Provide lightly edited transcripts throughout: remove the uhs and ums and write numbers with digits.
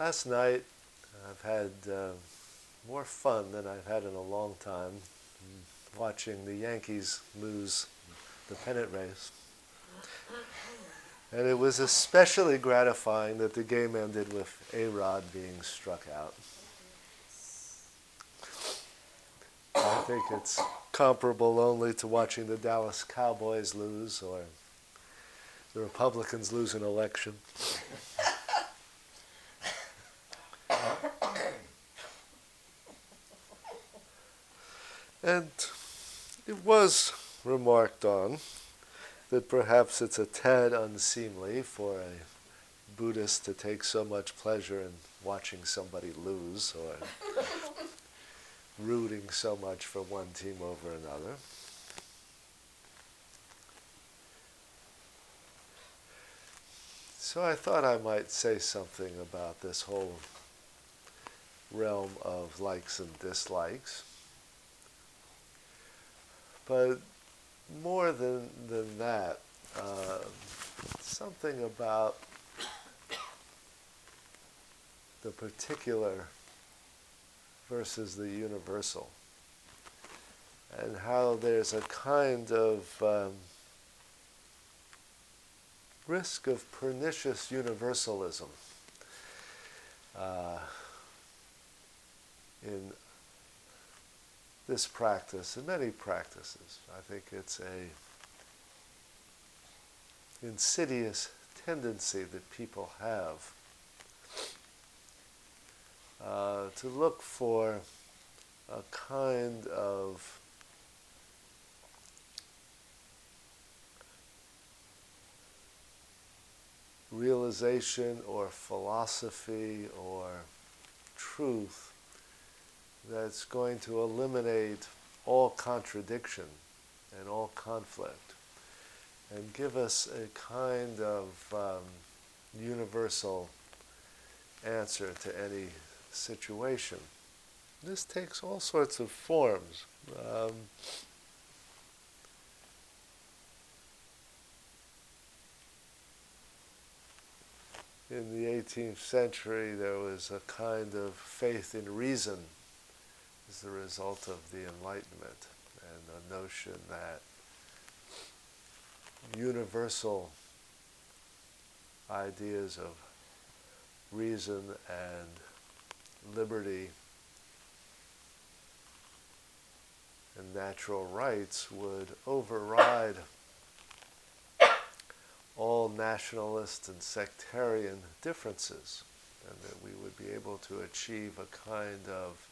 Last night, I've had more fun than I've had in a long time watching the Yankees lose the pennant race. And it was especially gratifying that the game ended with A-Rod being struck out. I think it's comparable only to watching the Dallas Cowboys lose or the Republicans lose an election. And it was remarked on that perhaps it's a tad unseemly for a Buddhist to take so much pleasure in watching somebody lose or rooting so much for one team over another. So I thought I might say something about this whole realm of likes and dislikes. But more than that, something about the particular versus the universal, and how there's a kind of risk of pernicious universalism in this practice and many practices. I think it's an insidious tendency that people have to look for a kind of realization or philosophy or truth that's going to eliminate all contradiction and all conflict and give us a kind of universal answer to any situation. This takes all sorts of forms. In the 18th century, there was a kind of faith in reason as the result of the Enlightenment, and the notion that universal ideas of reason and liberty and natural rights would override all nationalist and sectarian differences, and that we would be able to achieve a kind of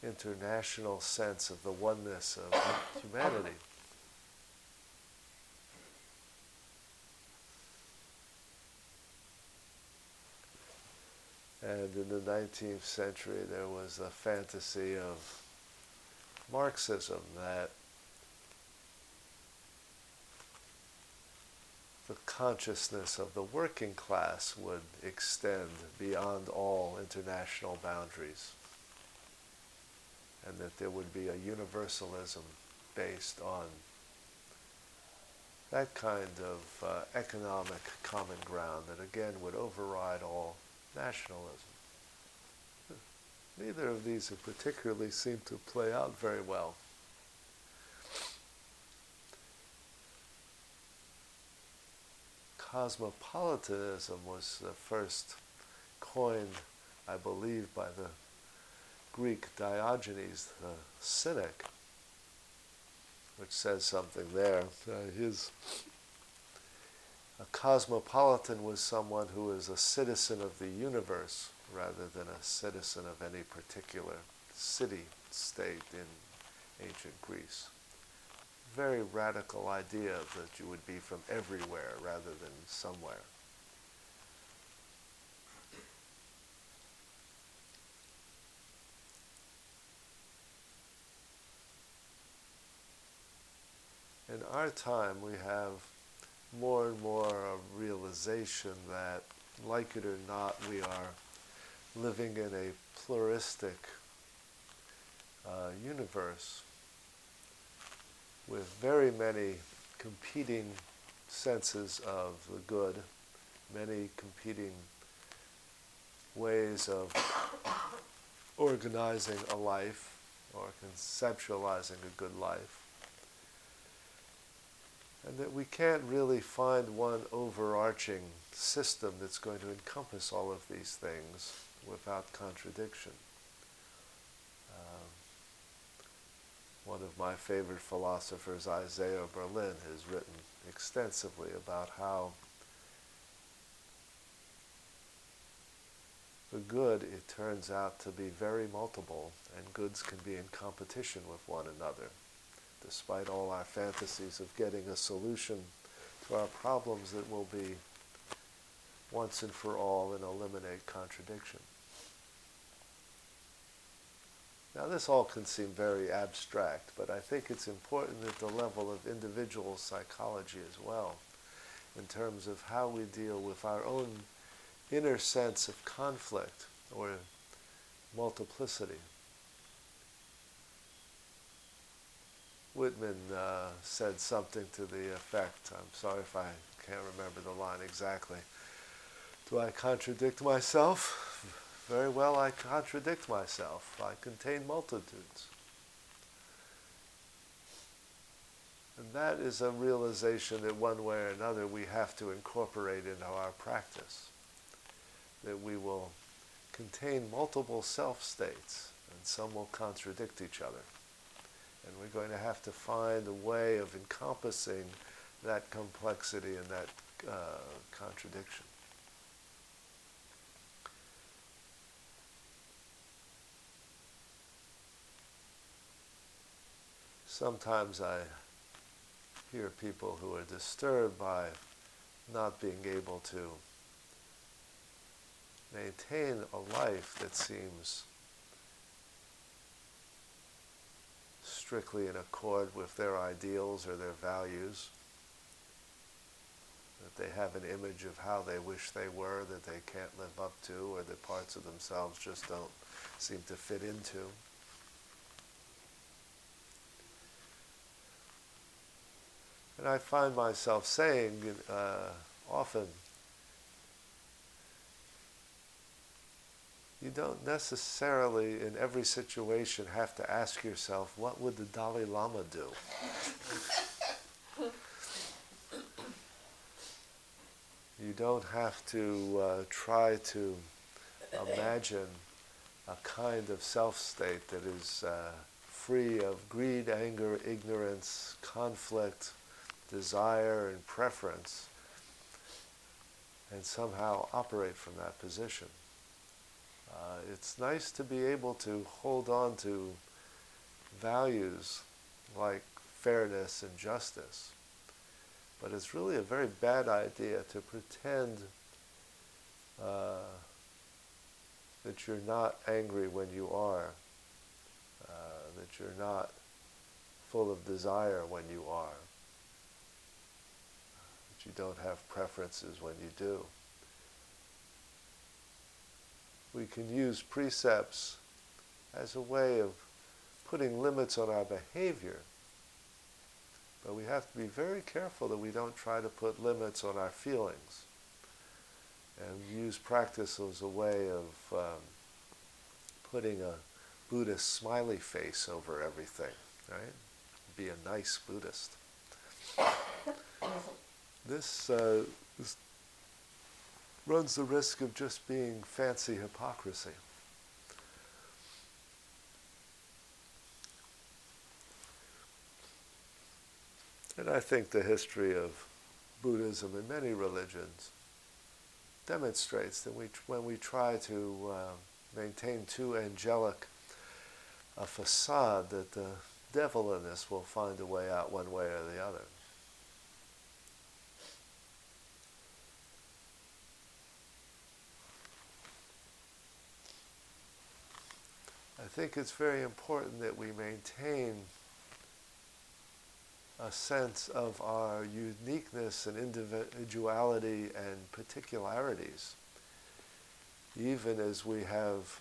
international sense of the oneness of humanity. And in the 19th century, there was a fantasy of Marxism that the consciousness of the working class would extend beyond all international boundaries, and that there would be a universalism based on that kind of economic common ground that again would override all nationalism. Neither of these have particularly seemed to play out very well. Cosmopolitanism was first coined, I believe, by the Greek Diogenes the Cynic, which says something there. A cosmopolitan was someone who is a citizen of the universe rather than a citizen of any particular city, state in ancient Greece. Very radical idea that you would be from everywhere rather than somewhere. In our time, we have more and more a realization that, like it or not, we are living in a pluralistic universe with very many competing senses of the good many competing ways of organizing a life or conceptualizing a good life, and that we can't really find one overarching system that's going to encompass all of these things without contradiction. One of my favorite philosophers, Isaiah Berlin, has written extensively about how the good, it turns out to be very multiple, and goods can be in competition with one another. Despite all our fantasies of getting a solution to our problems that will be once and for all and eliminate contradiction. Now, this all can seem very abstract, but I think it's important at the level of individual psychology as well, in terms of how we deal with our own inner sense of conflict or multiplicity. Whitman said something to the effect, I'm sorry if I can't remember the line exactly, do I contradict myself? Very well, I contradict myself. I contain multitudes. And that is a realization that one way or another we have to incorporate into our practice, that we will contain multiple self-states, and some will contradict each other. And we're going to have to find a way of encompassing that complexity and that contradiction. Sometimes I hear people who are disturbed by not being able to maintain a life that seems strictly in accord with their ideals or their values, that they have an image of how they wish they were that they can't live up to, or that parts of themselves just don't seem to fit into. And I find myself saying often, you don't necessarily in every situation have to ask yourself, what would the Dalai Lama do? You don't have to try to imagine a kind of self-state that is free of greed, anger, ignorance, conflict, desire and preference, and somehow operate from that position. It's nice to be able to hold on to values like fairness and justice, but it's really a very bad idea to pretend that you're not angry when you are, that you're not full of desire when you are. You don't have preferences when you do. We can use precepts as a way of putting limits on our behavior, but we have to be very careful that we don't try to put limits on our feelings, and use practice as a way of putting a Buddhist smiley face over everything, right? Be a nice Buddhist. This runs the risk of just being fancy hypocrisy. And I think the history of Buddhism and many religions demonstrates that when we try to maintain too angelic a facade, that the devil in us will find a way out one way or the other. I think it's very important that we maintain a sense of our uniqueness and individuality and particularities, even as we have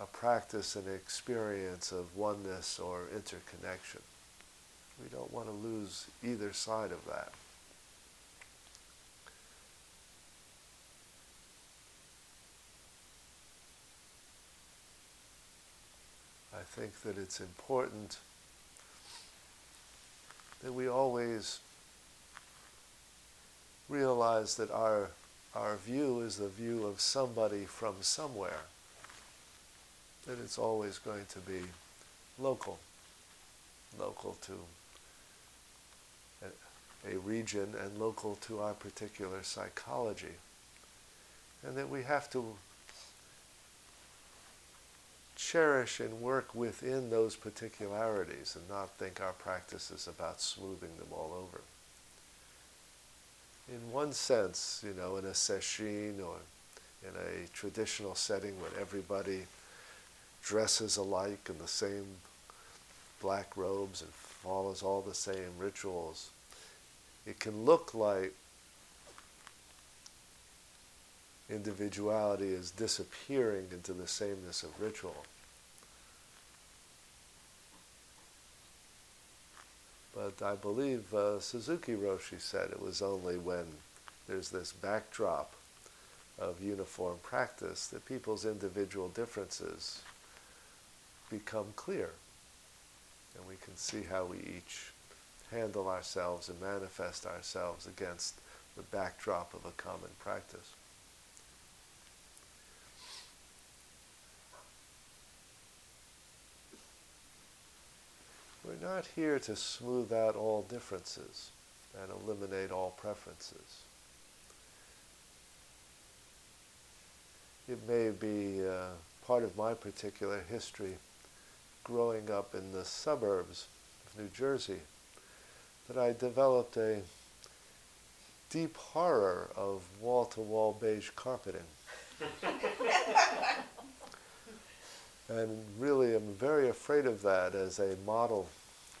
a practice and experience of oneness or interconnection. We don't want to lose either side of that. think that it's important that we always realize that our view is the view of somebody from somewhere, that it's always going to be local to a region and local to our particular psychology, and that we have to cherish and work within those particularities and not think our practice is about smoothing them all over. In one sense, you know, in a sesshin or in a traditional setting when everybody dresses alike in the same black robes and follows all the same rituals, it can look like individuality is disappearing into the sameness of ritual. But I believe Suzuki Roshi said it was only when there's this backdrop of uniform practice that people's individual differences become clear. And we can see how we each handle ourselves and manifest ourselves against the backdrop of a common practice. We're not here to smooth out all differences and eliminate all preferences. It may be part of my particular history growing up in the suburbs of New Jersey that I developed a deep horror of wall-to-wall beige carpeting. And really I'm very afraid of that as a model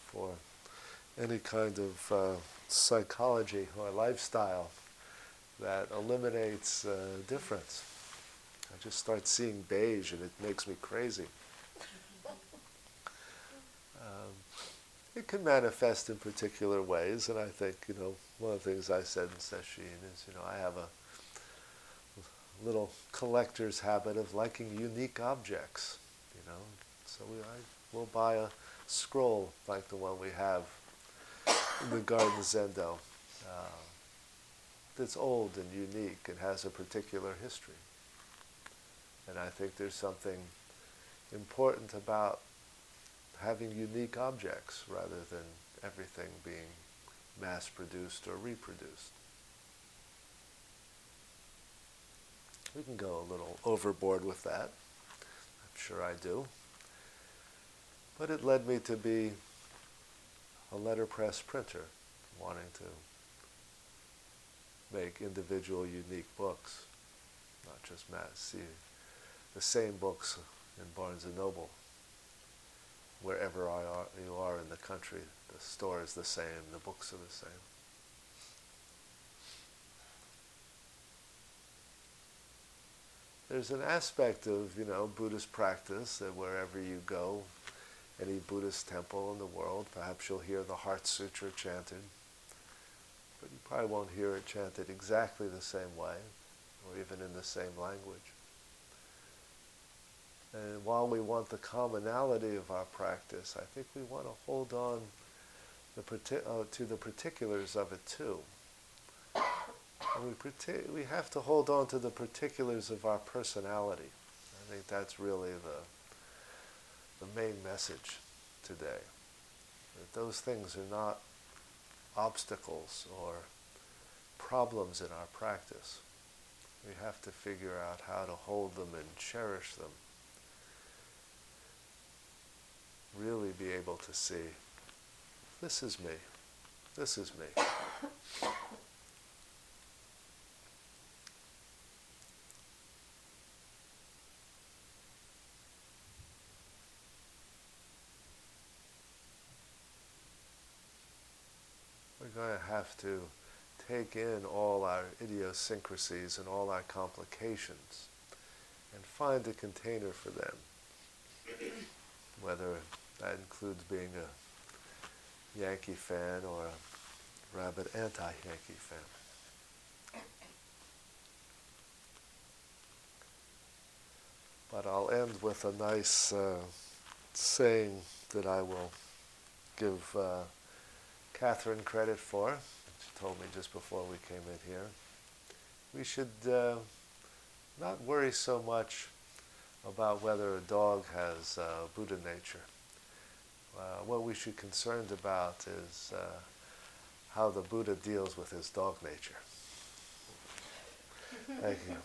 for any kind of psychology or lifestyle that eliminates difference. I just start seeing beige and it makes me crazy. It can manifest in particular ways, and I think, you know, one of the things I said in Sesshin is, you know, I have a little collector's habit of liking unique objects, you know. So I will buy a scroll like the one we have in the Garden of Zendo that's old and unique and has a particular history. And I think there's something important about having unique objects rather than everything being mass-produced or reproduced. We can go a little overboard with that. I'm sure I do. But it led me to be a letterpress printer, wanting to make individual, unique books, not just see the same books in Barnes & Noble. Wherever you are in the country, the store is the same, the books are the same. There's an aspect of, you know, Buddhist practice that wherever you go, any Buddhist temple in the world, perhaps you'll hear the Heart Sutra chanted, but you probably won't hear it chanted exactly the same way, or even in the same language. And while we want the commonality of our practice, I think we want to hold on to the particulars of it too. And we have to hold on to the particulars of our personality. I think that's really the main message today. That those things are not obstacles or problems in our practice. We have to figure out how to hold them and cherish them. Really be able to see, this is me, this is me. We're going to have to take in all our idiosyncrasies and all our complications and find a container for them. Whether that includes being a Yankee fan or a rabid anti-Yankee fan. But I'll end with a nice saying that I will give Catherine credit for. She told me just before we came in here. We should not worry so much about whether a dog has Buddha nature. What we should be concerned about is how the Buddha deals with his dog nature. Thank you.